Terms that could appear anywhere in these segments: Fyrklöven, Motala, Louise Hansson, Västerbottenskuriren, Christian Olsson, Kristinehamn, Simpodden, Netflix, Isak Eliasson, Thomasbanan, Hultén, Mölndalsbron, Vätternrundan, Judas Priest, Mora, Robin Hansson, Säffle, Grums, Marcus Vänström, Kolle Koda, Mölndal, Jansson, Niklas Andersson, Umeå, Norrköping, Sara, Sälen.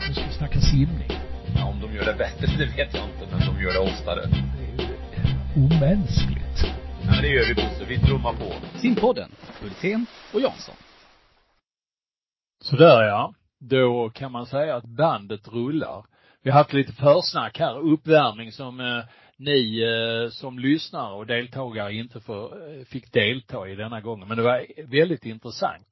Nu ska vi snacka simning. Ja, om de gör det bättre, det vet jag inte, men de gör det oftare. Det är ju omänskligt. Ja, det gör vi då, vi trummar på. Simpodden, Hultén och Jansson. Så där ja, då kan man säga att bandet rullar. Vi har haft lite försnack här, uppvärmning som ni som lyssnare och deltagare inte fick delta i denna gången. Men det var väldigt intressant.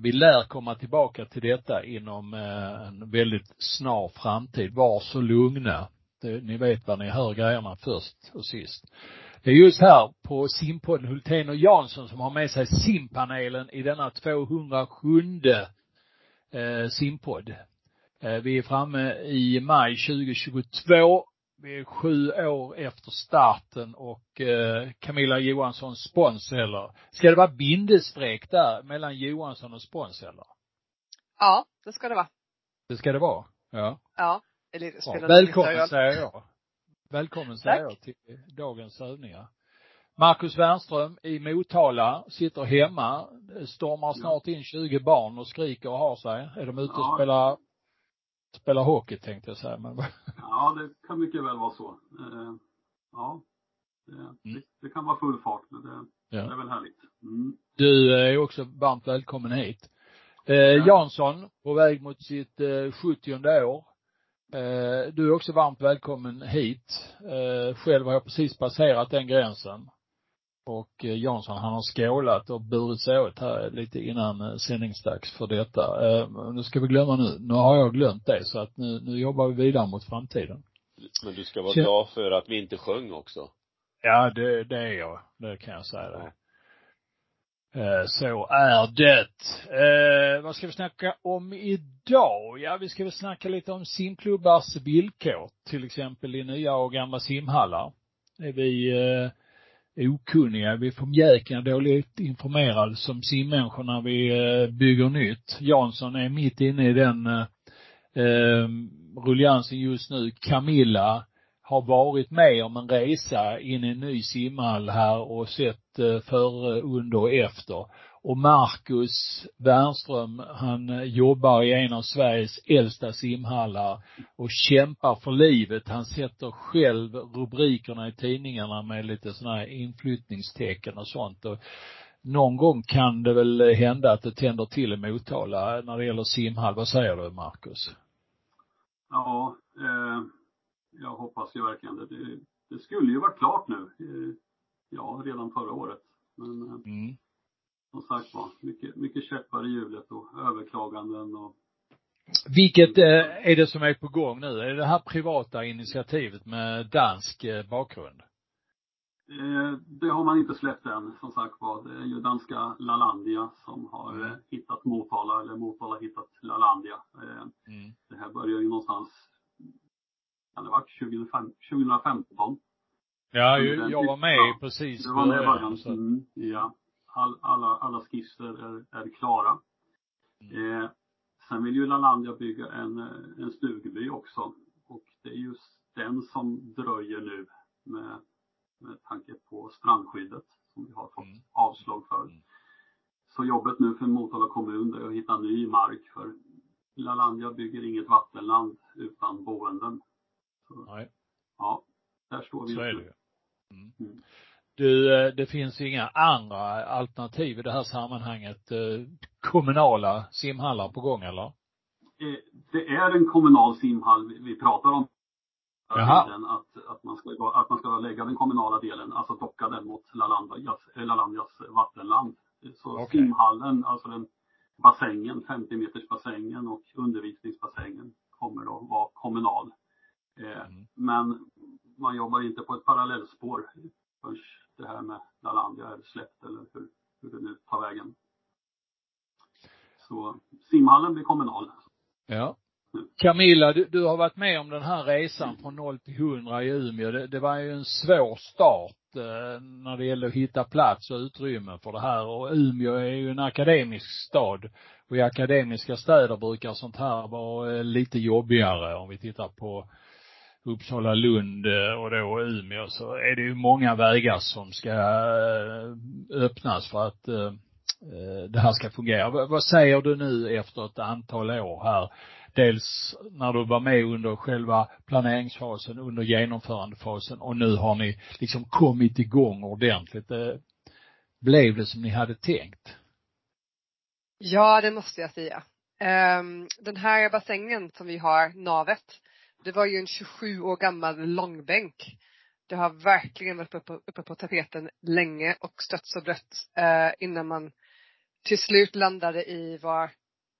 Vi lär komma tillbaka till detta inom en väldigt snar framtid. Var så lugna. Ni vet vad ni hör grejerna först och sist. Det är just här på Simpodden Hultén och Jansson som har med sig simpanelen i denna 207:e simpodd. Vi är framme i maj 2022. Vi är 7 år efter starten och Camilla Johansson sponsceller. Ska det vara bindestreck där mellan Johansson och sponsceller? Ja, det ska det vara. Det ska det vara, ja. Ja, eller ja. Välkommen säger jag. Välkommen säger jag till dagens övningar. Marcus Vänström i Motala sitter hemma, stormar snart in 20 barn och skriker och har sig. Är de ute och spelar hockey tänkte jag säga. Men... ja, det kan mycket väl vara så. Ja, det kan vara full fart, men det är väl härligt. Mm. Du är också varmt välkommen hit. Jansson på väg mot sitt 70:e år. Du är också varmt välkommen hit. Själv har jag precis passerat den gränsen. Och Jansson han har skålat och burit sig åt här lite innan sändningsdags för detta. Nu ska vi glömma nu. Nu har jag glömt det så att nu jobbar vi vidare mot framtiden. Men du ska vara glad för att vi inte sjöng också. Ja, det är jag. Det kan jag säga. Ja. Så är det. Vad ska vi snacka om idag? Ja, vi ska väl snacka lite om simklubbars villkor. Till exempel i nya och gamla simhallar. Är vi... okunniga, vi är förmjäkna dåligt informerade som simmänniskor när vi bygger nytt. Jansson är mitt inne i den rulliansen just nu. Camilla har varit med om en resa in i en ny simhall här och sett före, under och efter. Och Marcus Vänström, han jobbar i en av Sveriges äldsta simhallar och kämpar för livet. Han sätter själv rubrikerna i tidningarna med lite sådana här inflyttningstecken och sånt. Och någon gång kan det väl hända att det tänder till i Motala när det gäller simhall. Vad säger du, Marcus? Ja, jag hoppas ju verkligen det. Det skulle ju vara klart nu. Ja, redan förra året. Men... som sagt var, mycket käppar i hjulet och överklaganden. Och... vilket är det som är på gång nu? Är det här privata initiativet med dansk bakgrund? Det har man inte släppt än, som sagt var. Det är ju danska Lalandia som har hittat Motala, eller Motala hittat Lalandia. Det här börjar ju någonstans, kan det vara 2015? Ja, jag var med precis. Du var med i början, ja. Alla skisser är klara. Sen vill ju Lalandia bygga en stugby också. Och det är just den som dröjer nu med tanke på strandskyddet som vi har fått avslag för. Så jobbet nu för Motala kommun är att hitta ny mark för Lalandia bygger inget vattenland utan boenden. Så, nej. Ja, där står vi. Så är det ju. Det finns inga andra alternativ i det här sammanhanget. Kommunala simhallar på gång, eller? Det är en kommunal simhall vi pratar om. Att man ska lägga den kommunala delen, alltså docka den mot Lalandias vattenland. Så okay. Simhallen, alltså den bassängen, 50 meters bassängen och undervisningsbassängen kommer då vara kommunal. Men man jobbar inte på ett parallellspår. Först det här med Lalandia är släppt eller hur det nu tar vägen. Så simhallen blir kommunal. Ja. Camilla, du har varit med om den här resan från 0 till 100 i Umeå. Det var ju en svår start när det gäller att hitta plats och utrymme för det här. Och Umeå är ju en akademisk stad. Och i akademiska städer brukar sånt här vara lite jobbigare om vi tittar på Uppsala, Lund och då Umeå, så är det ju många vägar som ska öppnas för att det här ska fungera. Vad säger du nu efter ett antal år här? Dels när du var med under själva planeringsfasen, under genomförandefasen, och nu har ni liksom kommit igång ordentligt. Blev det som ni hade tänkt? Ja, det måste jag säga. Den här bassängen som vi har, navet, det var ju en 27 år gammal långbänk. Det har verkligen varit uppe på tapeten länge och stötts och blött innan man till slut landade i var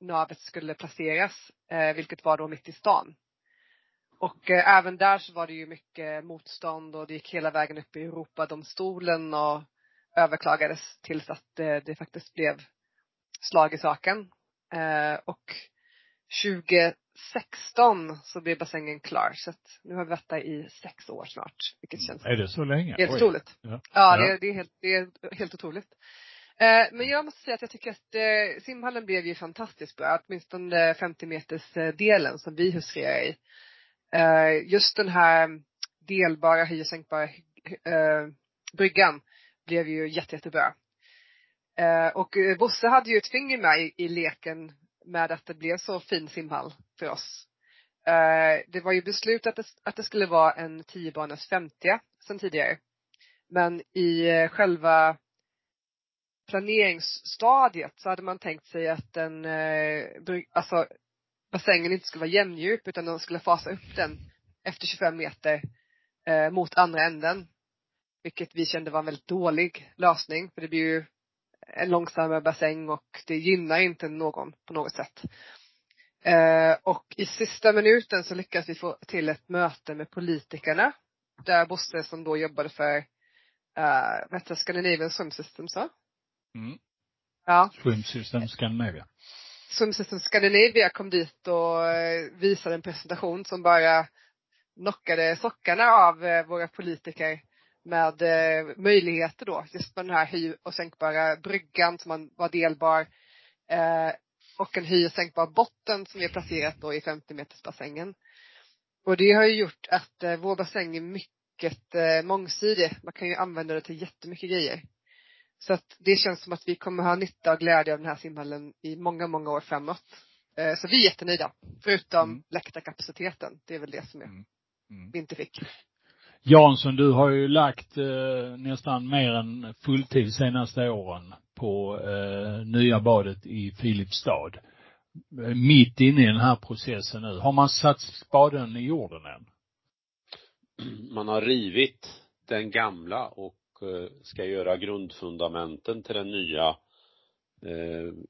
navet skulle placeras, vilket var då mitt i stan. Och även där så var det ju mycket motstånd och det gick hela vägen upp i Europadomstolen och överklagades tills att det faktiskt blev slag i saken. Och 2016 så blev bassängen klar, så att nu har vi varit där i 6 år snart, vilket känns... Är det så länge? Helt otroligt. Ja, det är helt otroligt. Men jag måste säga att jag tycker att simhallen blev ju fantastiskt bra, åtminstone 50 meters delen som vi husrerar i. Just den här delbara, höj- och sänkbara bryggan blev ju jättebra. Och Bosse hade ju ett finger med i leken med att det blev så fin simhall för oss. Det var ju beslutat att det skulle vara en 10-banas 50 sedan tidigare. Men i själva planeringsstadiet så hade man tänkt sig att bassängen inte skulle vara jämndjup, utan de skulle fasa upp den efter 25 meter mot andra änden. Vilket vi kände var en väldigt dålig lösning, för det blir ju en långsammare bassäng och det gynnar inte någon på något sätt. Och i sista minuten så lyckas vi få till ett möte med politikerna. Där Bosse, som då jobbade för Skandinavien Swim System, så. Mm. Ja. Swim System Skandinavien kom dit och visade en presentation som bara knockade sockarna av våra politiker. Med möjligheter då. Just med den här höj- och sänkbara bryggan som man var delbar. Och en höj- och sänkbar botten som är placerat då i 50 meters bassängen. Och det har ju gjort att vår bassäng är mycket mångsidig. Man kan ju använda det till jättemycket grejer. Så att det känns som att vi kommer ha nytta och glädje av den här simhallen i många, många år framåt. Så vi är jättenöjda. Förutom läktarkapaciteten. Det är väl det som vi inte fick. Jansson, du har ju lagt nästan mer än fulltid senaste åren på nya badet i Filipstad. Mitt inne i den här processen nu. Har man satt spaden i jorden än? Man har rivit den gamla och ska göra grundfundamenten till den nya.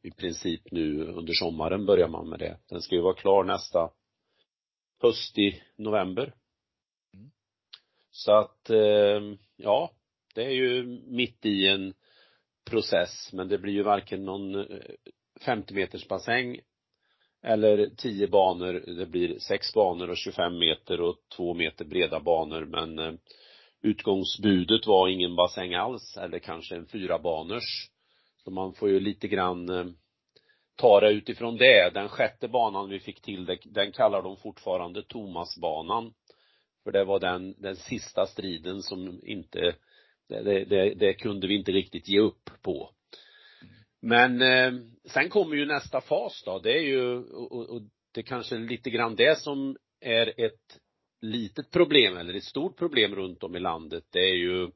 I princip nu under sommaren börjar man med det. Den ska ju vara klar nästa höst i november. Så att, ja, det är ju mitt i en process. Men det blir ju varken någon 50 meters bassäng eller 10 banor. Det blir 6 banor och 25 meter och 2 meter breda banor. Men utgångsbudet var ingen bassäng alls. Eller kanske en 4 banors. Så man får ju lite grann ta det utifrån det. Den 6:e banan vi fick till, den kallar de fortfarande Thomasbanan. För det var den sista striden som inte, det kunde vi inte riktigt ge upp på. Men sen kommer ju nästa fas då. Det är ju, och det kanske är lite grann det som är ett litet problem eller ett stort problem runt om i landet. Det är ju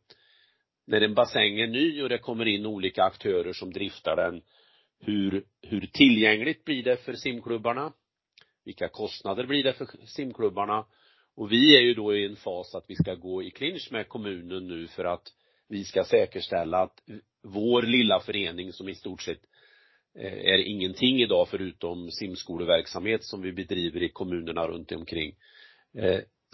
när en bassäng är ny och det kommer in olika aktörer som driftar den. Hur tillgängligt blir det för simklubbarna? Vilka kostnader blir det för simklubbarna? Och vi är ju då i en fas att vi ska gå i clinch med kommunen nu för att vi ska säkerställa att vår lilla förening, som i stort sett är ingenting idag förutom simskoleverksamhet som vi bedriver i kommunerna runt omkring,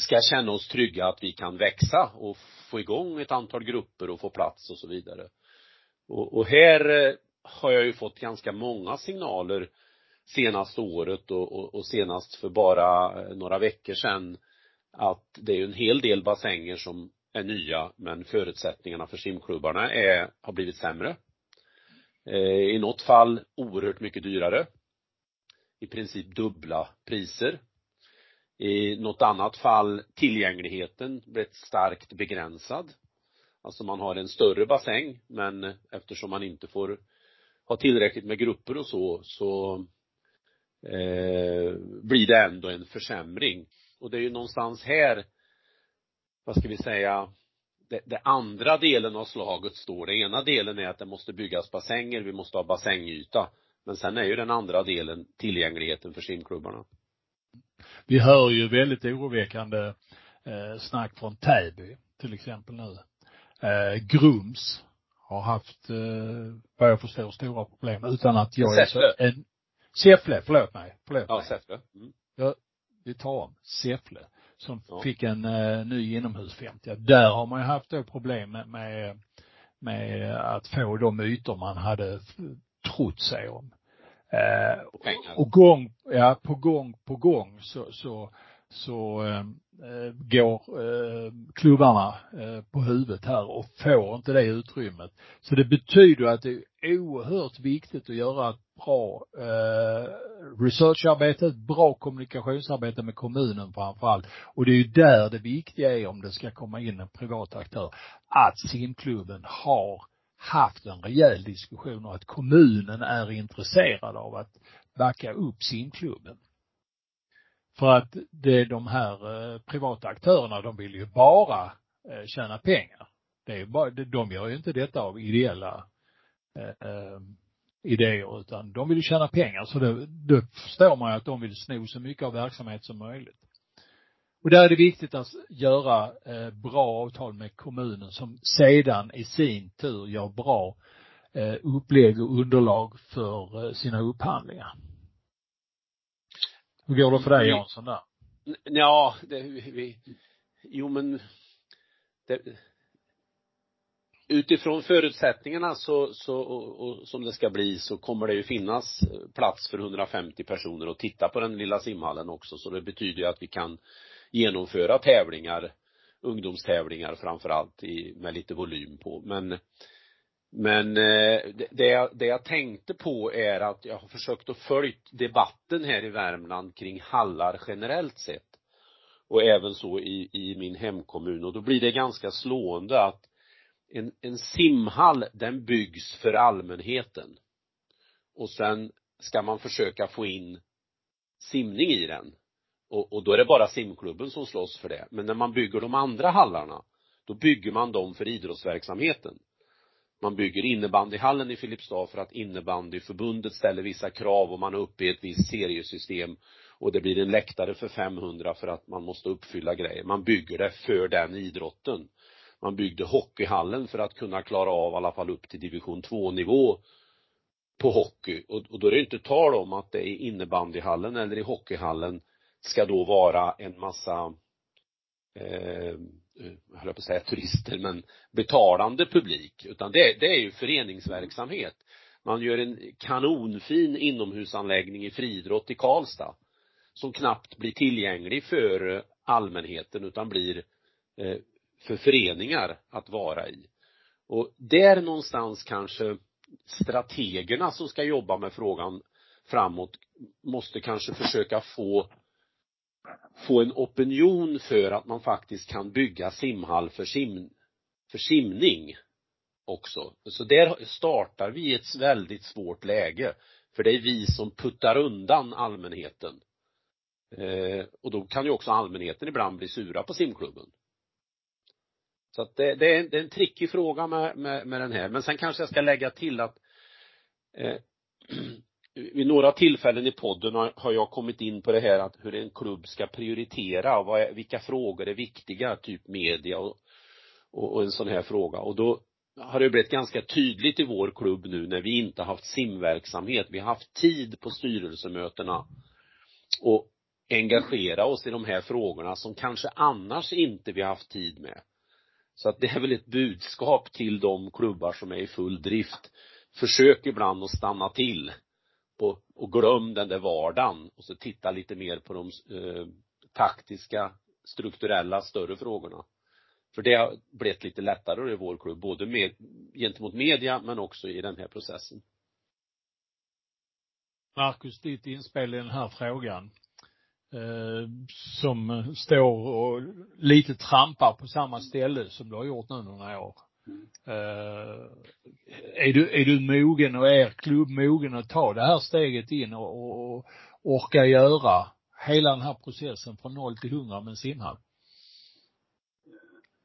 ska känna oss trygga att vi kan växa och få igång ett antal grupper och få plats och så vidare. Och här har jag ju fått ganska många signaler senaste året och senast för bara några veckor sedan. Att det är en hel del bassänger som är nya, men förutsättningarna för simklubbarna har blivit sämre. I något fall oerhört mycket dyrare. I princip dubbla priser. I något annat fall tillgängligheten blivit starkt begränsad. Alltså man har en större bassäng, men eftersom man inte får har tillräckligt med grupper och så blir det ändå en försämring. Och det är ju någonstans här, vad ska vi säga, det andra delen av slaget står. Den ena delen är att det måste byggas bassänger, vi måste ha bassängyta. Men sen är ju den andra delen tillgängligheten för simklubbarna. Vi hör ju väldigt oroväckande snack från Täby till exempel nu. Grums har haft, vad jag förstår, stora problem utan att jag... Säffle. Mm. Vi tar om Säffle som fick en ny inomhus 50. Där har man ju haft problem med att få de ytor man hade trott sig om. Och gång på gång så går klubbarna på huvudet här och får inte det utrymmet. Så det betyder att det är oerhört viktigt att göra ett bra researcharbete, ett bra kommunikationsarbete med kommunen framförallt. Och det är ju där det viktiga är, om det ska komma in en privat aktör, att simklubben har haft en rejäl diskussion och att kommunen är intresserad av att backa upp simklubben. För att det är de här privata aktörerna, de vill ju bara tjäna pengar. Det är bara, de gör ju inte detta av ideella idéer, utan de vill ju tjäna pengar. Så då förstår man ju att de vill sno så mycket av verksamhet som möjligt. Och där är det viktigt att göra bra avtal med kommunen som sedan i sin tur gör bra upplägg och underlag för sina upphandlingar. Hur går det för dig, Jansson, där? Ja, utifrån förutsättningarna och som det ska bli, så kommer det ju finnas plats för 150 personer att titta på den lilla simhallen också. Så det betyder ju att vi kan genomföra tävlingar, ungdomstävlingar framförallt, med lite volym på. Men det jag tänkte på är att jag har försökt att följa debatten här i Värmland kring hallar generellt sett. Och även så i min hemkommun. Och då blir det ganska slående att en simhall, den byggs för allmänheten. Och sen ska man försöka få in simning i den. Och då är det bara simklubben som slåss för det. Men när man bygger de andra hallarna, då bygger man dem för idrottsverksamheten. Man bygger innebandyhallen i Filipstad för att innebandyförbundet ställer vissa krav och man är uppe i ett visst seriesystem. Och det blir en läktare för 500 för att man måste uppfylla grejer. Man bygger det för den idrotten. Man byggde hockeyhallen för att kunna klara av i alla fall upp till division 2-nivå på hockey. Och då är det inte tal om att det i innebandyhallen eller i hockeyhallen ska då vara en massa... jag höll på att säga turister, men betalande publik, utan det är ju föreningsverksamhet. Man gör en kanonfin inomhusanläggning i friidrott i Karlstad som knappt blir tillgänglig för allmänheten, utan blir för föreningar att vara i. Och där någonstans kanske strategerna som ska jobba med frågan framåt måste kanske försöka få en opinion för att man faktiskt kan bygga simhall för simning också. Så där startar vi ett väldigt svårt läge. För det är vi som puttar undan allmänheten. Och då kan ju också allmänheten ibland bli sura på simklubben. Så att det är en trickig fråga med den här. Men sen kanske jag ska lägga till att... vid några tillfällen i podden har jag kommit in på det här att hur en klubb ska prioritera och vilka frågor är viktiga, typ media och en sån här fråga. Och då har det blivit ganska tydligt i vår klubb nu, när vi inte haft simverksamhet, vi har haft tid på styrelsemötena och engagera oss i de här frågorna som kanske annars inte vi haft tid med. Så att det är väl ett budskap till de klubbar som är i full drift: försök ibland att stanna till och glöm den där vardagen och så titta lite mer på de taktiska, strukturella, större frågorna. För det har blivit lite lättare i vår klubb, både gentemot media men också i den här processen. Marcus, ditt inspel i den här frågan som står och lite trampar på samma ställe som du har gjort nu några år. Är du mogen och är klubb mogen att ta det här steget in och orka göra hela den här processen från 0 till 100 med simhall?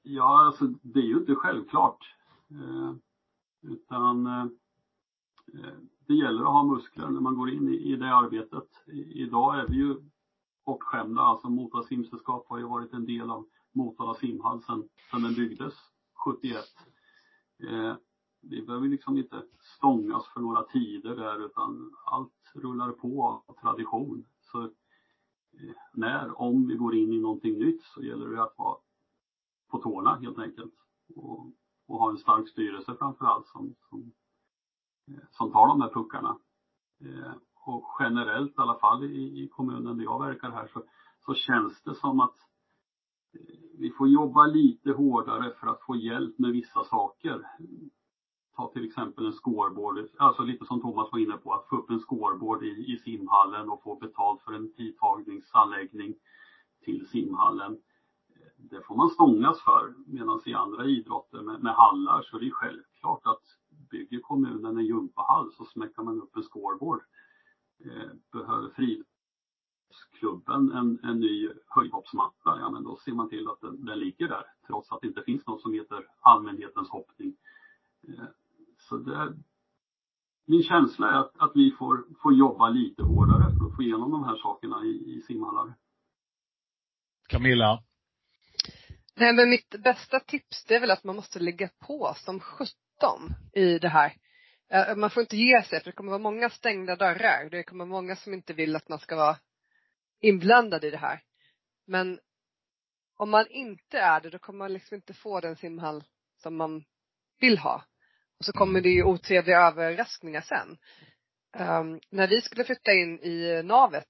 Ja, alltså det är ju inte självklart. Utan det gäller att ha muskler när man går in i det arbetet. Idag är vi ju bortskämda. Alltså Motala simsällskap har ju varit en del av Motala simhall sedan den byggdes 71. Vi behöver liksom inte stångas för några tider där, utan allt rullar på av tradition. Så när, om vi går in i någonting nytt, så gäller det att vara på tårna helt enkelt. Och ha en stark styrelse framförallt som tar de här puckarna. Och generellt i alla fall i kommunen där jag verkar här, så känns det som att vi får jobba lite hårdare för att få hjälp med vissa saker. Ta till exempel en scoreboard, alltså lite som Thomas var inne på, att få upp en scoreboard i simhallen och få betalt för en tidtagningsanläggning till simhallen. Det får man stångas för, medan i andra idrotter med hallar så är det självklart att bygger kommunen en gympahall så smäcker man upp en scoreboard. Behöver friidrottsklubben en ny höjdhoppsmatta, ja, men då ser man till att den ligger där, trots att det inte finns något som heter allmänhetens hoppning. Så min känsla är att vi får jobba lite hårdare för att få igenom de här sakerna i simhallar. Camilla? Nej, men mitt bästa tips, det är väl att man måste lägga på som 17 i det här. Man får inte ge sig, för det kommer vara många stängda dörrar. Det kommer vara många som inte vill att man ska vara inblandad i det här. Men om man inte är det, då kommer man liksom inte få den simhall som man vill ha. Och så kommer det ju otrevliga överraskningar sen. När vi skulle flytta in i navet,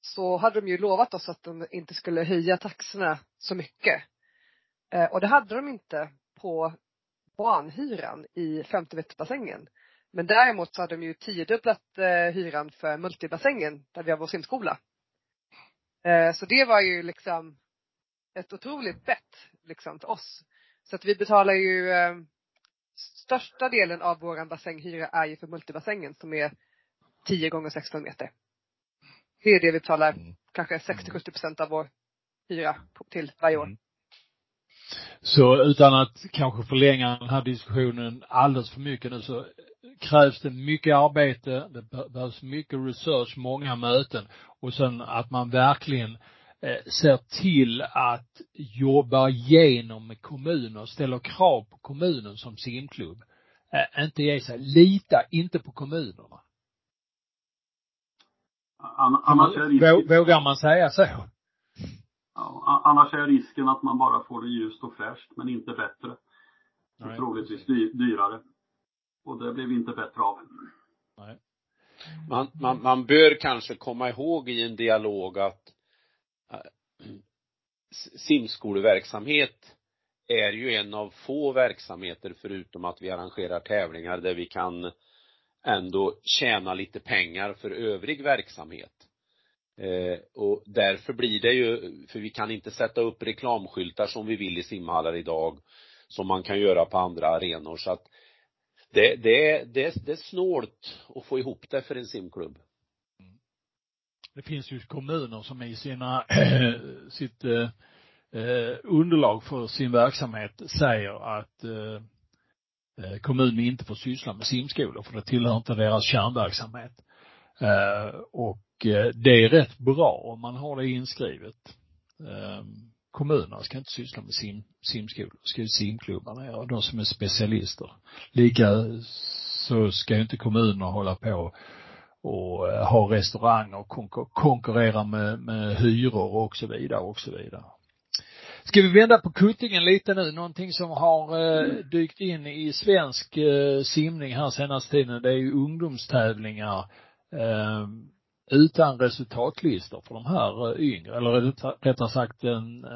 så hade de ju lovat oss att de inte skulle höja taxorna så mycket. Och det hade de inte på barnhyran i 50-metersbassängen. Men däremot så hade de ju 10-dubblat hyran för multibassängen där vi har vår simskola. Så det var ju liksom ett otroligt bett liksom till oss. Så att vi betalar ju, största delen av vår bassänghyra är ju för multibassängen som är 10 gånger 16 meter. Det är det vi betalar kanske 60-70% av vår hyra till varje år. Så utan att kanske förlänga den här diskussionen alldeles för mycket nu, så krävs det mycket arbete, det behövs mycket research, många möten, och sen att man verkligen ser till att jobba genom kommunen och ställer krav på kommunen som simklubb. Inte ge sig, lita inte på kommunerna. Vågar man säga så? Ja, annars är risken att man bara får det ljust och fräscht, men inte bättre. Nej. Troligtvis dyrare. Och det blev inte bättre av. Nej. Man bör kanske komma ihåg i en dialog att simskoleverksamhet är ju en av få verksamheter, förutom att vi arrangerar tävlingar, där vi kan ändå tjäna lite pengar för övrig verksamhet. Och därför blir det ju, för vi kan inte sätta upp reklamskyltar som vi vill i simhallar idag, som man kan göra på andra arenor. Så att det är snålt att få ihop det för en simklubb. Det finns ju kommuner som i sitt underlag för sin verksamhet säger att kommunen inte får syssla med simskolor, för det tillhör inte deras kärnverksamhet. Och det är rätt bra om man har det inskrivet. Kommunerna ska inte syssla med simskolor, ska ju simklubbarna göra, de som är specialister. Lika så ska ju inte kommunerna hålla på och ha restauranger och konkurrera med hyror och så vidare och så vidare. Ska vi vända på kuttingen lite nu? Någonting som har dykt in i svensk simning här senaste tiden, det är ju ungdomstävlingar utan resultatlistor för de här yngre. Eller rättare sagt en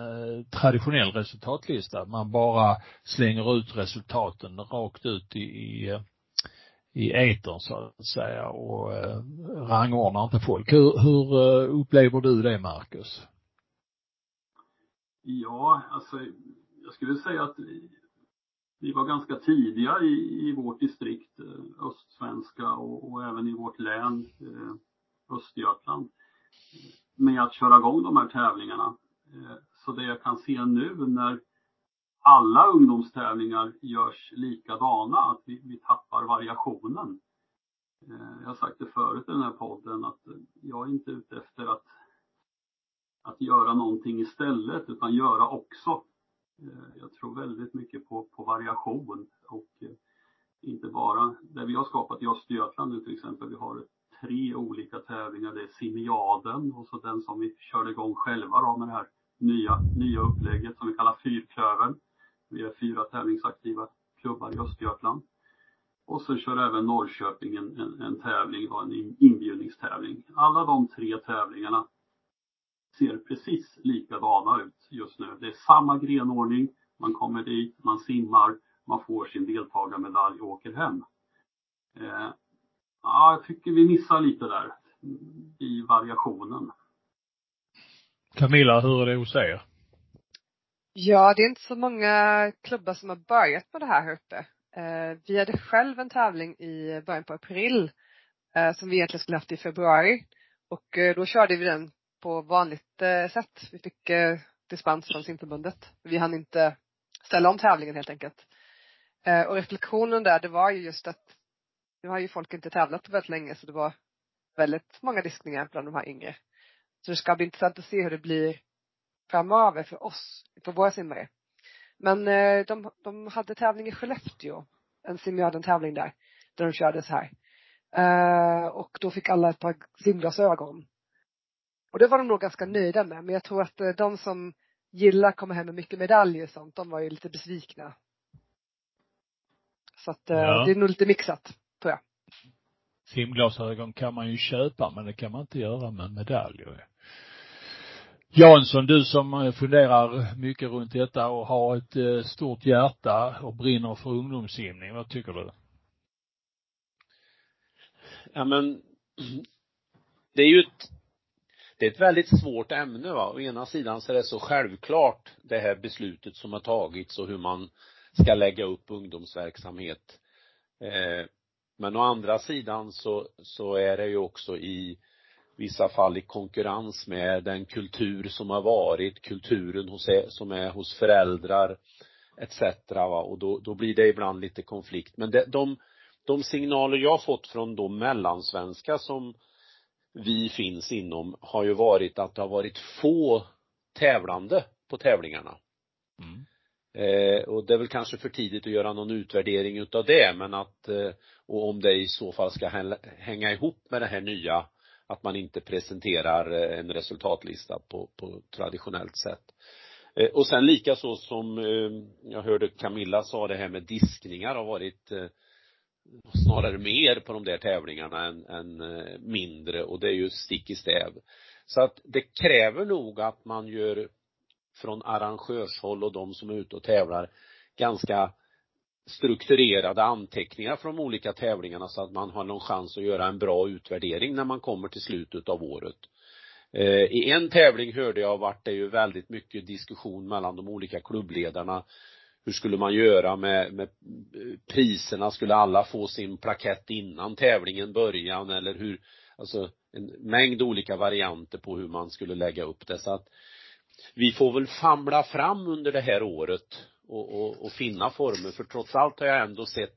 traditionell resultatlista. Man bara slänger ut resultaten rakt ut i etern så att säga, och rangordnar inte folk. Hur upplever du det, Marcus? Ja, alltså jag skulle säga att vi var ganska tidiga i vårt distrikt, östsvenska, och även i vårt län, Östergötland, med att köra igång de här tävlingarna. Så det jag kan se nu när alla ungdomstävlingar görs likadana, att vi tappar variationen. Jag har sagt det förut i den här podden, att jag är inte ute efter att göra någonting istället, utan göra också. Jag tror väldigt mycket på variation, och inte bara det vi har skapat i Östergötland nu till exempel. Vi har 3 olika tävlingar, det är Simiaden och så den som vi körde igång själva då, med det här nya upplägget som vi kallar Fyrklöven. Vi är 4 tävlingsaktiva klubbar i Östergötland. Och så kör även Norrköping en tävling, en inbjudningstävling. Alla de 3 tävlingarna ser precis likadana ut just nu. Det är samma grenordning, man kommer dit, man simmar, man får sin deltagarmedalj och åker hem. Ja, jag tycker vi missar lite där i variationen. Camilla, hur är det hos er? Ja, det är inte så många klubbar som har börjat med det här uppe. Vi hade själv en tävling i början på april som vi egentligen skulle haft i februari. Och då körde vi den på vanligt sätt. Vi fick dispens från Simpodden. Vi hann inte ställa om tävlingen helt enkelt. Och reflektionen där, det var ju just att nu har ju folk inte tävlat väldigt länge, så det var väldigt många diskningar bland de här yngre. Så det ska bli intressant att se hur det blir framöver för oss, för våra simmare. Men de hade tävling i Skellefteå, en Simiaden-tävling där de körde så här. Och då fick alla ett par simglasögon. Och det var de nog ganska nöjda med. Men jag tror att de som gillar kommer hem med mycket medaljer och sånt, de var ju lite besvikna. Så att, det är nog lite mixat, tror jag. Simglasögon kan man ju köpa, men det kan man inte göra med medaljer. Jansson, du som funderar mycket runt detta och har ett stort hjärta och brinner för ungdomssimning, vad tycker du? Ja, men det är ju ett väldigt svårt ämne, va. Å ena sidan så är det så självklart det här beslutet som har tagits och hur man ska lägga upp ungdomsverksamhet. Men å andra sidan så är det ju också i vissa fall i konkurrens med den kultur som har varit, kulturen som är hos föräldrar etc. Va? Och då blir det ibland lite konflikt. Men de signaler jag har fått från de mellansvenska som vi finns inom har ju varit att det har varit få tävlande på tävlingarna. Mm. Och det är väl kanske för tidigt att göra någon utvärdering utav det, men att och om det i så fall ska hänga ihop med det här nya, att man inte presenterar en resultatlista på traditionellt sätt. Och sen lika så som jag hörde Camilla sa, det här med diskningar har varit snarare mer på de där tävlingarna än mindre, och det är ju stick i stäv. Så att det kräver nog att man gör från arrangörshåll och de som är ute och tävlar ganska strukturerade anteckningar från de olika tävlingarna, så att man har någon chans att göra en bra utvärdering när man kommer till slutet av året. I en tävling hörde jag vart det ju väldigt mycket diskussion mellan de olika klubbledarna. Hur skulle man göra med priserna? Skulle alla få sin plakett innan tävlingen början? Eller hur? Alltså en mängd olika varianter på hur man skulle lägga upp det. Så att vi får väl famla fram under det här året och finna former, för trots allt har jag ändå sett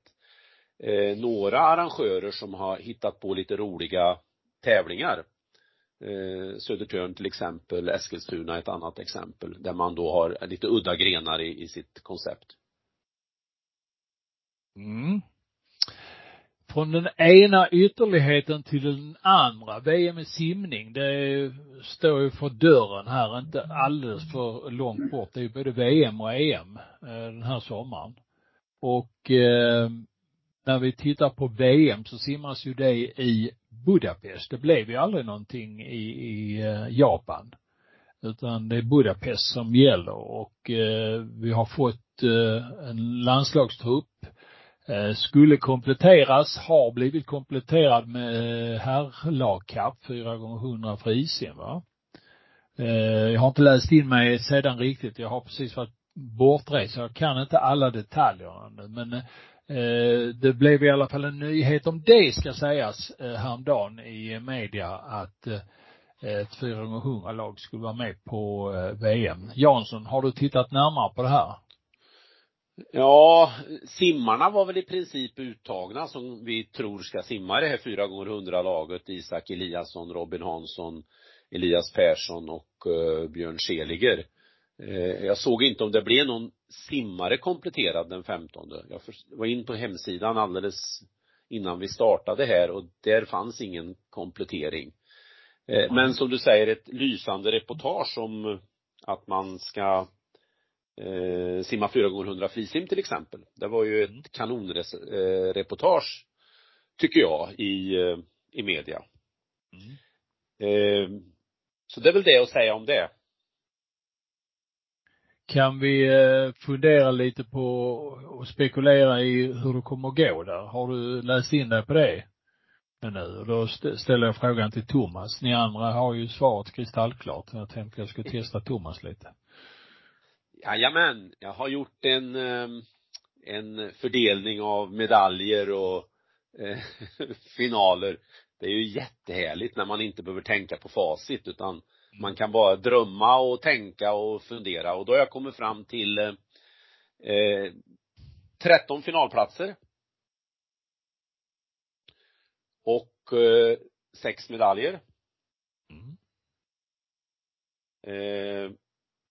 några arrangörer som har hittat på lite roliga tävlingar. Södertörn till exempel, Eskilstuna ett annat exempel, där man då har lite udda grenar i sitt koncept. Mm. Från den ena ytterligheten till den andra. VM i simning, det står ju för dörren här, inte alldeles för långt bort. Det är ju både VM och EM den här sommaren. Och när vi tittar på VM så simmas ju det i Budapest. Det blev ju aldrig någonting i Japan. Utan det är Budapest som gäller, och vi har fått en landslagstrupp. Skulle kompletteras, har blivit kompletterad med herrlagkapp 4x100 frisim, va? Jag har inte läst in mig sedan riktigt. Jag har precis varit bortresa. Jag kan inte alla detaljer nu, men det blev i alla fall en nyhet om det, ska sägas, häromdagen i media att ett 400 lag skulle vara med på VM. Jansson, har du tittat närmare på det här? Ja, simmarna var väl i princip uttagna som vi tror ska simma det här 4x100-laget. Isak Eliasson, Robin Hansson, Elias Persson och Björn Seliger. Jag såg inte om det blev någon simmare kompletterad den 15. Jag var in på hemsidan alldeles innan vi startade här och där fanns ingen komplettering. Men som du säger, ett lysande reportage om att man ska simma 4x100 frisim till exempel. Det var ju ett kanonreportage tycker jag i media. Så det är väl det att säga om det. Kan vi fundera lite på och spekulera i hur det kommer att gå där? Har du läst in dig på det nu? Och då ställer jag frågan till Thomas. Ni andra har ju svaret kristallklart. Jag tänkte att jag skulle testa Thomas lite. Jajamän, jag har gjort en fördelning av medaljer och finaler. Det är ju jättehärligt när man inte behöver tänka på facit, utan man kan bara drömma och tänka och fundera. Och då har jag kommit fram till 13 finalplatser. Och 6 medaljer.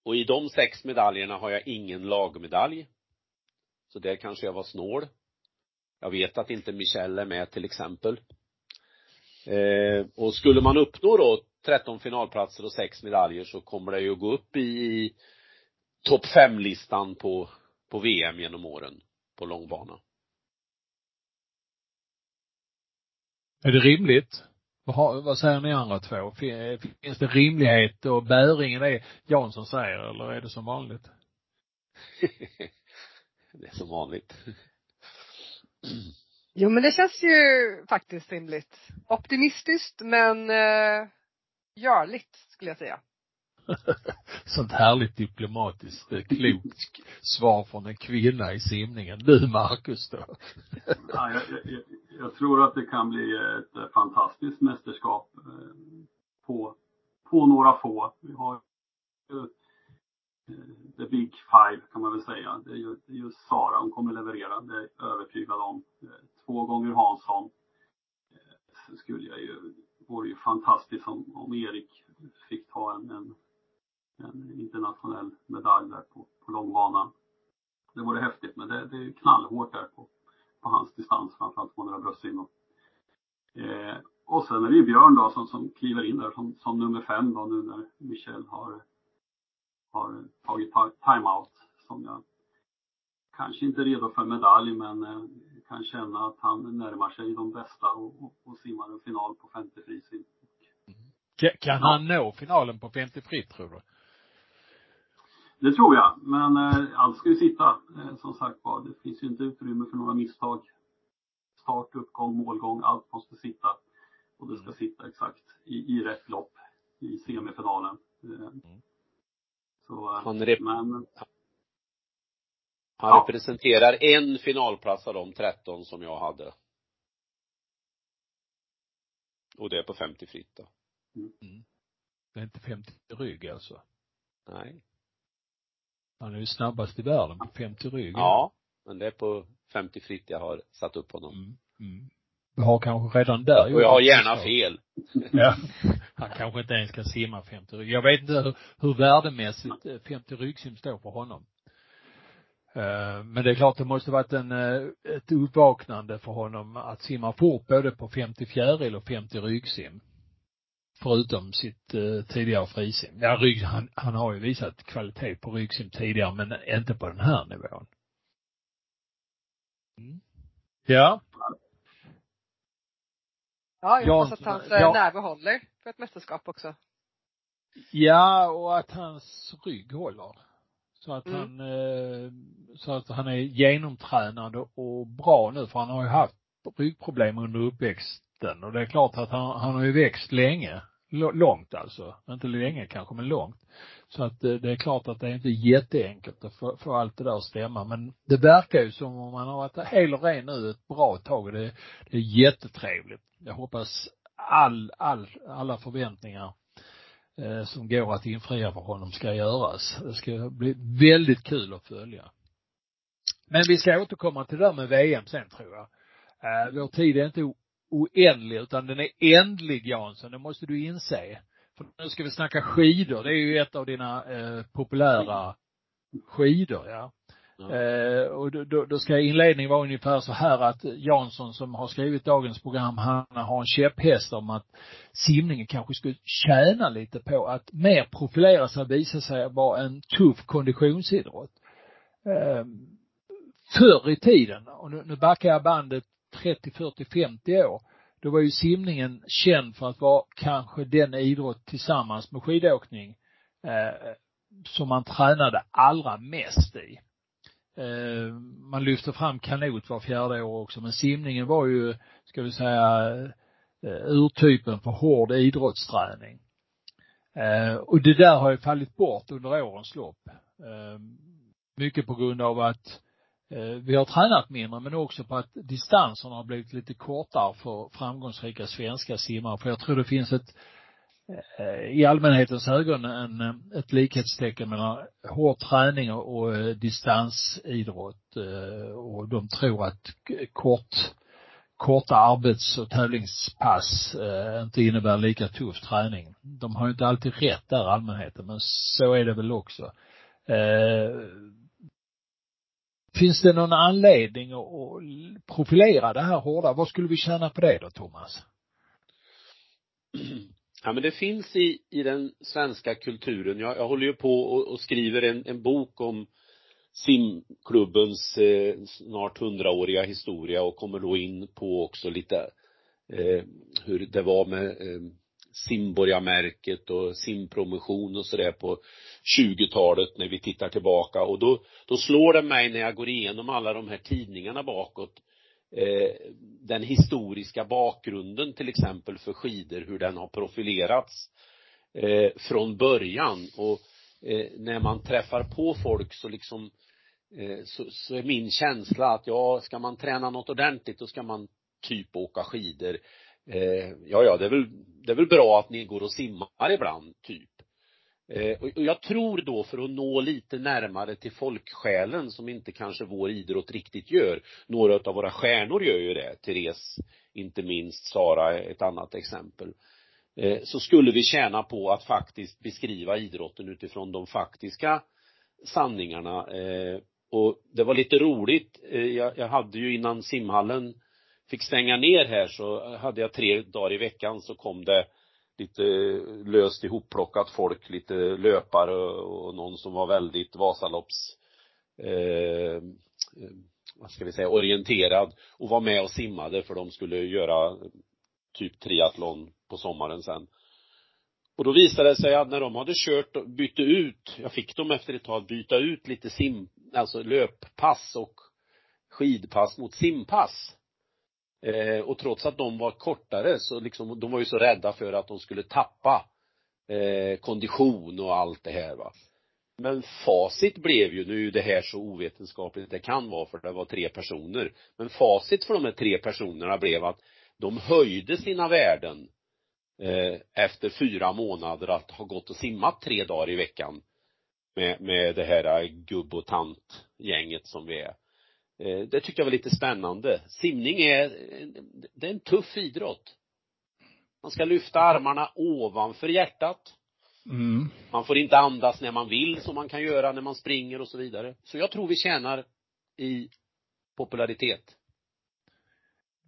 Och i de 6 medaljerna har jag ingen lagmedalj. Så där kanske jag var snål. Jag vet att inte Michelle är med till exempel. Och skulle man uppnå då 13 finalplatser och 6 medaljer så kommer det ju gå upp i topp 5-listan på VM genom åren på långbana. Är det rimligt? Vad säger ni andra två? Finns det rimlighet och bäring i det Jansson säger, eller är det som vanligt? Det är som vanligt. Jo, men det känns ju faktiskt rimligt. Optimistiskt, men görligt skulle jag säga. Sånt härligt diplomatiskt klokt svar från en kvinna i simningen. Du Marcus då? Ja, jag tror att det kan bli ett fantastiskt mästerskap på några få. Vi har the big five kan man väl säga. Det är ju Sara, hon kommer leverera. Det är jag övertygad om. 2 gånger Hansson vore ju fantastiskt om Erik fick ta en internationell medalj där på långbana. Det vore häftigt, men det är knallhårt där på hans distans, framförallt 200 bröstsim. Och sen är det Björn då som kliver in där som nummer 5 då, nu när Michelle har tagit timeout, som jag kanske inte är redo för medalj, men kan känna att han närmar sig de bästa och simmar en final på 50 frisim. Kan han nå finalen på 50 fri, tror du? Det tror jag, men allt ska ju sitta. Som sagt, det finns ju inte utrymme för några misstag. Start, uppgång, målgång, allt måste sitta. Och det ska sitta exakt i rätt lopp i semifinalen. Så, han representerar en finalplats av de 13 som jag hade. Och det är på 50 fritt då. Det är inte 50 rygg alltså. Nej. Han är ju snabbast i världen på 50 rygg. Ja, men det är på 50 fritt jag har satt upp honom. Jag har kanske redan där. Ja, och jag har gärna fel. Ja. Han kanske inte ens kan simma 50 rygg. Jag vet inte hur värdemässigt 50 ryggsim står för honom. Men det är klart, det måste varit ett uppvaknande för honom att simma fort både på 50 fjäril och 50 ryggsim. Förutom sitt tidigare frisim. Ja, han har ju visat kvalitet på ryggsim tidigare, men inte på den här nivån. Ja. Ja, jag hoppas att hans nerver håller för ett mästerskap också. Ja, och att hans rygg håller. Så att han är genomtränad och bra nu, för han har ju haft ryggproblem under uppväxten. Och det är klart att han har ju växt länge. långt alltså. Inte länge kanske, men långt. Så att det är klart att det är inte jätteenkelt att få allt det där att stämma. Men det verkar ju som om man har varit hel och ren nu ett bra tag. Och det är jättetrevligt. Jag hoppas alla förväntningar som går att infria för honom ska göras. Det ska bli väldigt kul att följa. Men vi ska återkomma till det där med VM sen, tror jag. Vår tid är inte oändlig, utan den är ändlig, Jansson. Det måste du inse. För nu ska vi snacka skidor. Det är ju ett av dina populära skidor, ja. Och då ska inledningen vara ungefär så här, att Jansson som har skrivit dagens program, han har en käpphäst om att simningen kanske skulle tjäna lite på att mer profilera sig och visa sig vara en tuff konditionsidrott. Förr i tiden, och nu backar jag bandet 30, 40, 50 år, då var ju simningen känd för att vara kanske den idrott tillsammans med skidåkning som man tränade allra mest i. Man lyfte fram kanot var fjärde år också, men simningen var ju, ska vi säga, urtypen för hård idrottsträning. Och det där har ju fallit bort under årens lopp. Mycket på grund av att vi har tränat mindre, men också på att distanserna har blivit lite kortare för framgångsrika svenska simmare. För jag tror det finns i allmänhetens ögon ett likhetstecken mellan hård träning och distansidrott. Och de tror att korta arbets- och tävlingspass inte innebär lika tuff träning. De har ju inte alltid rätt där, allmänheten, men så är det väl också. Finns det någon anledning att profilera det här hårda? Vad skulle vi tjäna på det då, Thomas? Ja, men det finns i den svenska kulturen. Jag håller ju på och skriver en bok om simklubbens snart 100-åriga historia, och kommer då in på också lite hur det var med simborgarmärket och simpromotion och sådär på 20-talet när vi tittar tillbaka. Och då slår det mig när jag går igenom alla de här tidningarna bakåt, den historiska bakgrunden till exempel för skidor, hur den har profilerats från början. Och när man träffar på folk så liksom så är min känsla att ska man träna något ordentligt, då ska man typ åka skidor. Det är väl bra att ni går och simmar ibland typ. Och jag tror då, för att nå lite närmare till folksjälen, som inte kanske vår idrott riktigt gör. Några av våra stjärnor gör ju det. Therese, inte minst. Sara är ett annat exempel. Så skulle vi tjäna på att faktiskt beskriva idrotten utifrån de faktiska sanningarna. Och det var lite roligt. Jag hade ju, innan simhallen fick stänga ner här, så hade jag 3 dagar i veckan, så kom det lite löst ihopplockat folk, lite löpare och någon som var väldigt Vasalopps orienterad, och var med och simmade, för de skulle göra typ triathlon på sommaren sen. Och då visade det sig att när de hade kört och bytte ut, jag fick dem efter ett tag byta ut lite löppass och skidpass mot simpass. Och trots att de var kortare, så liksom, de var ju så rädda för att de skulle tappa kondition och allt det här, va. Men facit blev ju, nu är det här så ovetenskapligt det kan vara, för det var 3 personer. Men facit för de här 3 personerna blev att de höjde sina värden efter 4 månader att ha gått och simmat 3 dagar i veckan med det här gubb- och tant-gänget som vi är. Det tycker jag var lite spännande. Simning är en tuff idrott. Man ska lyfta armarna ovanför hjärtat. Mm. Man får inte andas när man vill, som man kan göra när man springer och så vidare. Så jag tror vi tjänar i popularitet.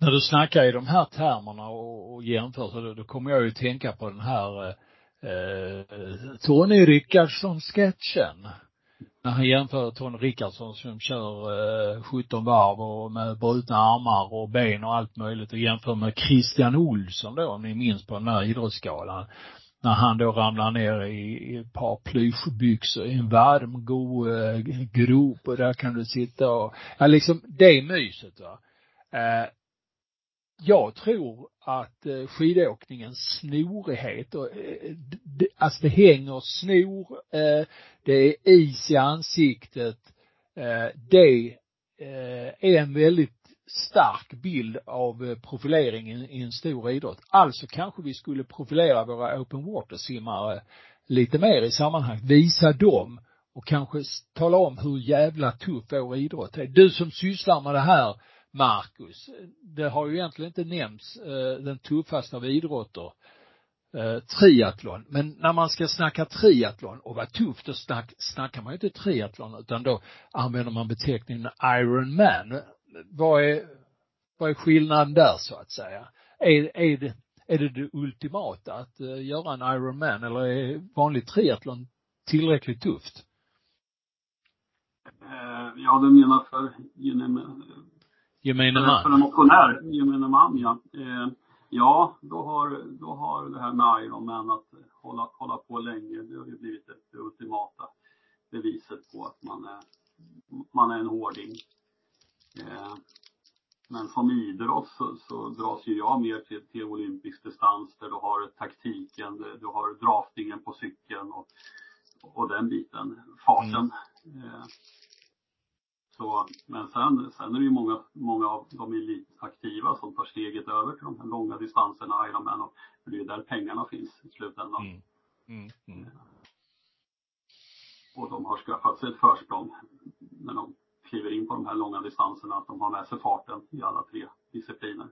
När du snackar i de här termerna och jämför, så då kommer jag ju tänka på den här Tony Rickardsson-sketchen. När han jämför Tony Rickardsson som kör 17 varv och med brutna armar och ben och allt möjligt, och jämför med Christian Olsson då, om ni minns på den här idrottsskalan, när han då ramlar ner i ett par plyschbyxor i en varm, god grop, och där kan du sitta och det myset, va. jag tror att skidåkningens snorighet, och alltså det hänger snor, det är is i ansiktet, det är en väldigt stark bild av profilering i en stor idrott. Alltså kanske vi skulle profilera våra open water simmare lite mer i sammanhanget, visa dem och kanske tala om hur jävla tuff vår idrott är. Du som sysslar med det här, Marcus, det har ju egentligen inte nämnts den tuffaste av idrotter, triathlon. Men när man ska snacka triathlon, och vad tufft, då snackar man ju inte triathlon, utan då använder man beteckningen Ironman. Vad är skillnaden där, så att säga? Är det ultimata att göra en Ironman, eller är vanlig triathlon tillräckligt tufft? Ja, det menar för gemene man. För en motionär, gemene man, ja. Ja, då har det här med Ironman att hålla på länge, det har ju blivit det ultimata beviset på att man är en hårding. Men som idrott så dras ju jag mer till olympisk distans, där du har taktiken, du har draftningen på cykeln och den biten, farten. Så, men sen är det ju många av de elitaktiva som tar steget över till de här långa distanserna, Ironman, och det är där pengarna finns i slutändan. Och de har skaffat sig ett försprång när de kliver in på de här långa distanserna, att de har med sig farten i alla tre discipliner.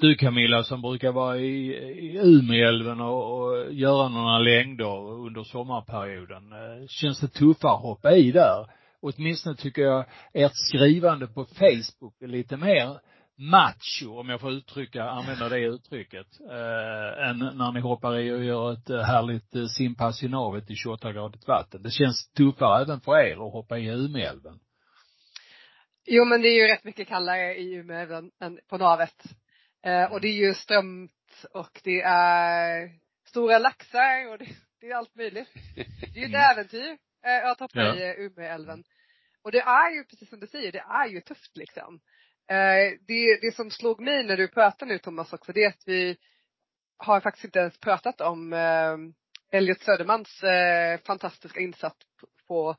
Du, Camilla, som brukar vara i Umeälven och göra några längder under sommarperioden, känns det tuffare att hoppa i där? Åtminstone tycker jag ert skrivande på Facebook är lite mer macho, om jag får använda det uttrycket, än när ni hoppar i och gör ett härligt simpass i navet i 28 gradigt vatten. Det känns tuffare även för er att hoppa i Umeälven. Jo, men det är ju rätt mycket kallare i Umeå än på navet. Och det är ju strömt, och det är stora laxar, och det är allt möjligt. Det är ju ett äventyr att hoppa i Umeälven. Och det är ju, precis som du säger, det är ju tufft liksom. Det som slog mig när du pratade nu, Thomas, också, det är att vi har faktiskt inte ens pratat om Elliot Södermans fantastiska insats på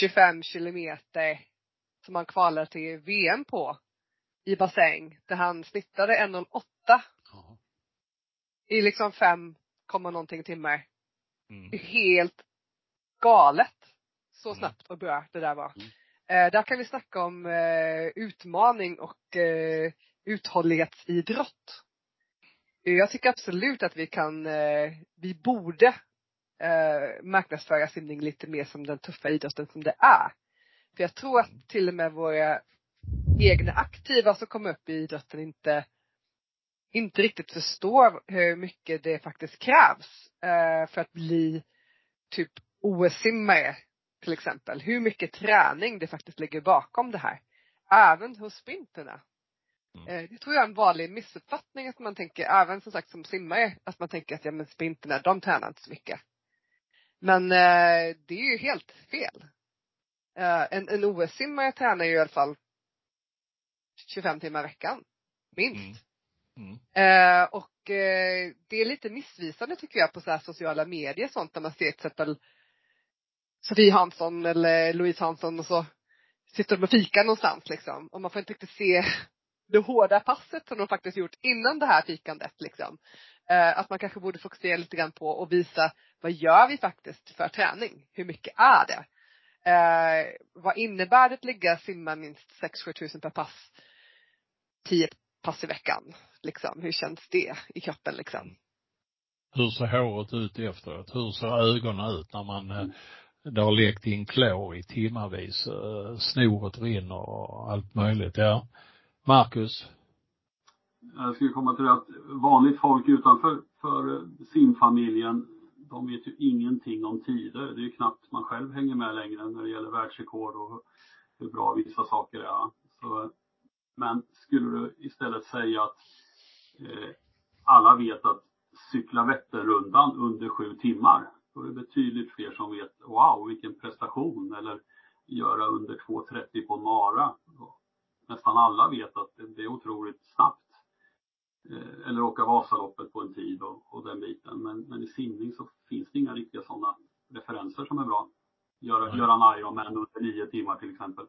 25 kilometer som han kvalade till VM på i bassäng, där han snittade 1,08 i liksom 5,0 timmar. Det är helt galet så snabbt och bra det där var. Där kan vi snacka om utmaning och uthållighetsidrott. Jag tycker absolut att vi borde marknadsföra simning lite mer som den tuffa idrotten som det är. För jag tror att till och med våra egna aktiva som kommer upp i idrotten inte riktigt förstår hur mycket det faktiskt krävs för att bli typ OS-simmare till exempel. Hur mycket träning det faktiskt ligger bakom det här. Även hos sprinterna. Det tror jag är en vanlig missuppfattning, att man tänker, även som sagt som simmare, att man tänker att ja, men sprinterna, de tränar inte så mycket. Men det är ju helt fel. En OS-simmare tränar ju i alla fall 25 timmar i veckan. Minst. Och det är lite missvisande, tycker jag, på så här sociala medier, sånt, där man ser till exempel Sofie Hansson eller Louise Hansson, och så sitter de och fikar någonstans liksom. Och man får inte riktigt se det hårda passet som de faktiskt gjort innan det här fikandet liksom. Att man kanske borde fokusera lite grann på och visa, vad gör vi faktiskt för träning? Hur mycket är det? Vad innebär det att ligga simma minst 6-7 tusen per pass, 10 pass i veckan liksom? Hur känns det i kroppen liksom? Hur ser håret ut efteråt? Hur ser ögonen ut när man det har lekt in klor i timmarvis, snoret rinner och allt möjligt? Ja, Marcus? Jag skulle komma till det att vanligt folk utanför för simfamiljen, de vet ju ingenting om tider. Det är ju knappt man själv hänger med längre när det gäller världsrekord och hur bra vissa saker är. Så, men skulle du istället säga att alla vet att cykla Vätternrundan under 7 timmar, då är det betydligt fler som vet, wow, vilken prestation, eller göra under 2:30 på Mora. nästan alla vet att det är otroligt snabbt. Eller åka Vasaloppet på en tid och den biten. Men i simning så finns det inga riktiga sådana referenser som är bra. Göra en Ironman under 9 timmar till exempel.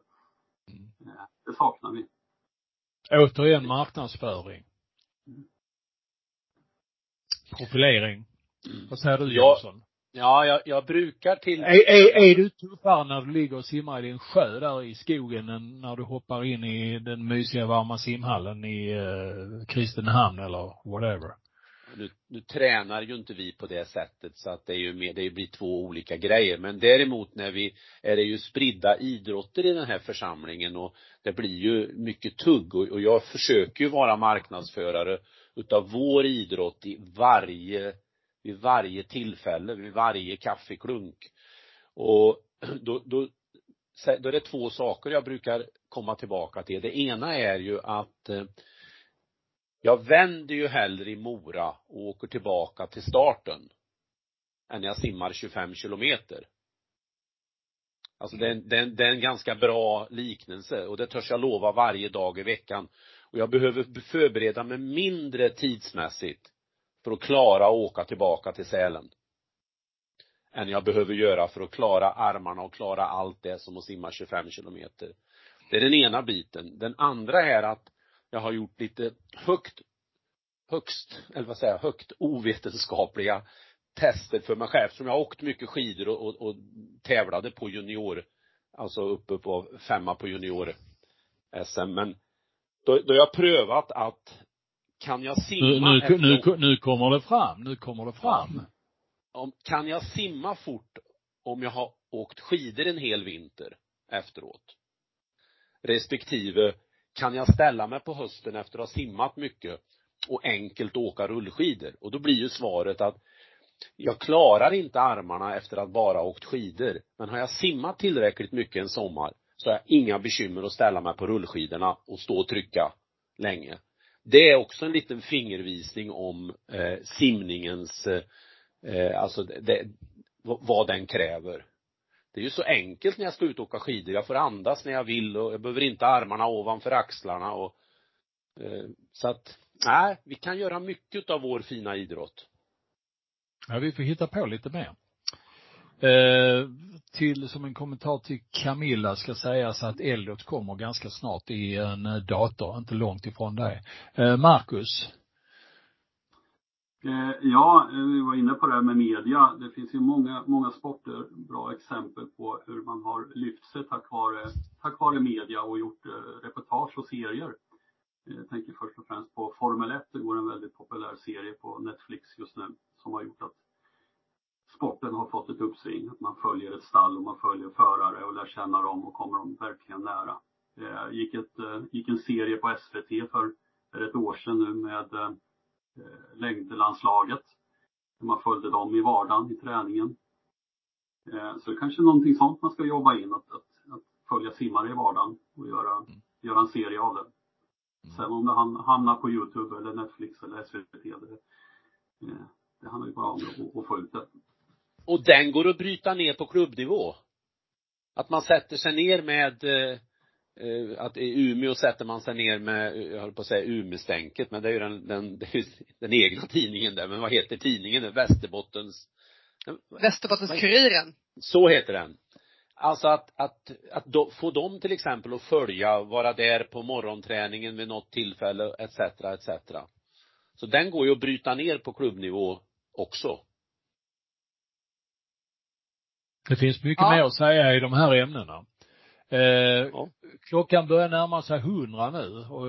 Det saknar vi. Återigen marknadsföring. Profilering. Vad säger du, Jansson? Ja, jag brukar till... Är du tuffare när du ligger och simmar i din sjö där i skogen än när du hoppar in i den mysiga varma simhallen i Kristinehamn eller whatever? Nu tränar ju inte vi på det sättet, så att det blir två olika grejer. Men däremot när vi är det ju spridda idrotter i den här församlingen, och det blir ju mycket tugg. Och jag försöker ju vara marknadsförare utav vår idrott vid varje tillfälle, vid varje kaffeklunk. Och då är det två saker jag brukar komma tillbaka till. Det ena är ju att jag vänder ju hellre i Mora och åker tillbaka till starten än jag simmar 25 kilometer. Alltså det är en ganska bra liknelse, och det törs jag lova varje dag i veckan. Och jag behöver förbereda mig mindre tidsmässigt för att klara att åka tillbaka till Sälen än jag behöver göra för att klara armarna och klara allt det som att simma 25 kilometer. Det är den ena biten. Den andra är att jag har gjort lite högt ovetenskapliga tester för mig själv. Som jag har åkt mycket skidor och tävlade på junior. Alltså uppe på 5:a på junior SM. Men då jag prövat att kan jag simma... Nu kommer det fram. Kan jag simma fort om jag har åkt skidor en hel vinter efteråt? Respektive... kan jag ställa mig på hösten efter att ha simmat mycket och enkelt åka rullskidor? Och då blir ju svaret att jag klarar inte armarna efter att bara åkt skidor. Men har jag simmat tillräckligt mycket en sommar så har jag inga bekymmer att ställa mig på rullskidorna och stå och trycka länge. Det är också en liten fingervisning om simningens, alltså vad den kräver. Det är ju så enkelt när jag ska ut och åka skidor. Jag får andas när jag vill och jag behöver inte armarna ovanför axlarna. Och, så att, nej, vi kan göra mycket av vår fina idrott. Ja, vi får hitta på lite mer. Som en kommentar till Camilla ska sägas att Elliot kommer ganska snart i en dator, inte långt ifrån dig. Marcus? Ja, vi var inne på det här med media. Det finns ju många sporter, bra exempel på hur man har lyft sig tack vare media och gjort reportage och serier. Jag tänker först och främst på Formel 1. Det går en väldigt populär serie på Netflix just nu som har gjort att sporten har fått ett uppsving. Man följer ett stall och man följer förare och lär känna dem och kommer dem verkligen nära. Det gick en serie på SVT för ett år sedan nu med längdlandslaget. Man följde dem i vardagen, i träningen. Så det är kanske någonting sånt man ska jobba in. Att följa simmare i vardagen och göra en serie av det. Sen om det hamnar på YouTube eller Netflix eller SVT. Det handlar ju bara om att få ut det. Och den går att bryta ner på klubbnivå. Att man sätter sig ner med... att i Umeå sätter man sig ner med, jag höll på att säga Umeå-stänket, men det är ju den egna tidningen där. Men vad heter tidningen? Västerbottens-Kuriren. Så heter den. Alltså att få dem till exempel att följa, vara där på morgonträningen vid något tillfälle etc. Så den går ju att bryta ner på klubbnivå också. Det finns mycket mer att säga i de här ämnena. Klockan börjar närma sig 100 nu, och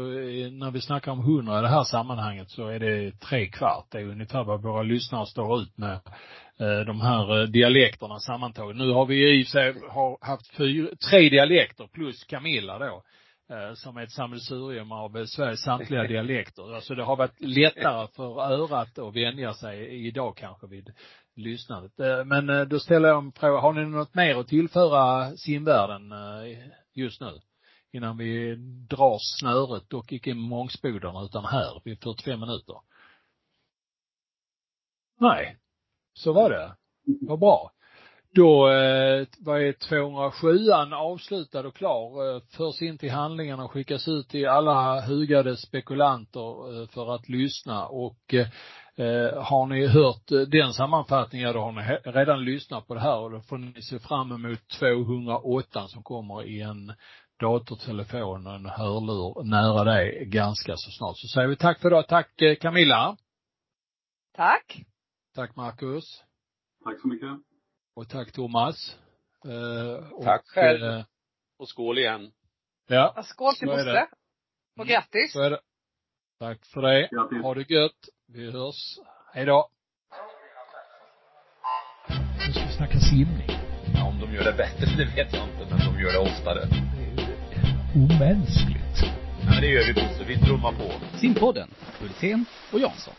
när vi snackar om 100 i det här sammanhanget så är det 3/4. Det är ungefär vad våra lyssnare står ut med, de här dialekterna sammantaget. Nu har vi i sig haft 3 dialekter plus Camilla då, som är ett sammelsurium av Sveriges samtliga dialekter. Alltså det har varit lättare för örat att vänja sig idag kanske vid lyssnandet. Men då ställer jag en fråga. Har ni något mer att tillföra simvärlden just nu? Innan vi drar snöret och icke mångsbodarna utan här vid 45 minuter. Nej, så var det. Vad bra. Då var det 207an avslutad och klar. Förs in till handlingarna och skickas ut till alla hugade spekulanter för att lyssna. Och har ni hört den sammanfattningen, då har ni redan lyssnat på det här. Och då får ni se fram emot 208 som kommer i en datortelefon och en hörlur nära dig ganska så snart. Så säger vi tack för idag. Tack Camilla. Tack. Tack Marcus. Tack så mycket. Och tack Thomas. Tack själv. Och skål igen. Ja, skål till Bosse. Och grattis. Tack för det. Grattis. Ha det gött. Vi hörs. Hej då. Nu ska vi snacka simning. Ja, om de gör det bättre det vet jag inte. Men de gör det oftare. Omänskligt. Men det gör vi Bosse. Vi trummar på. Simpodden, Hultén och Jansson.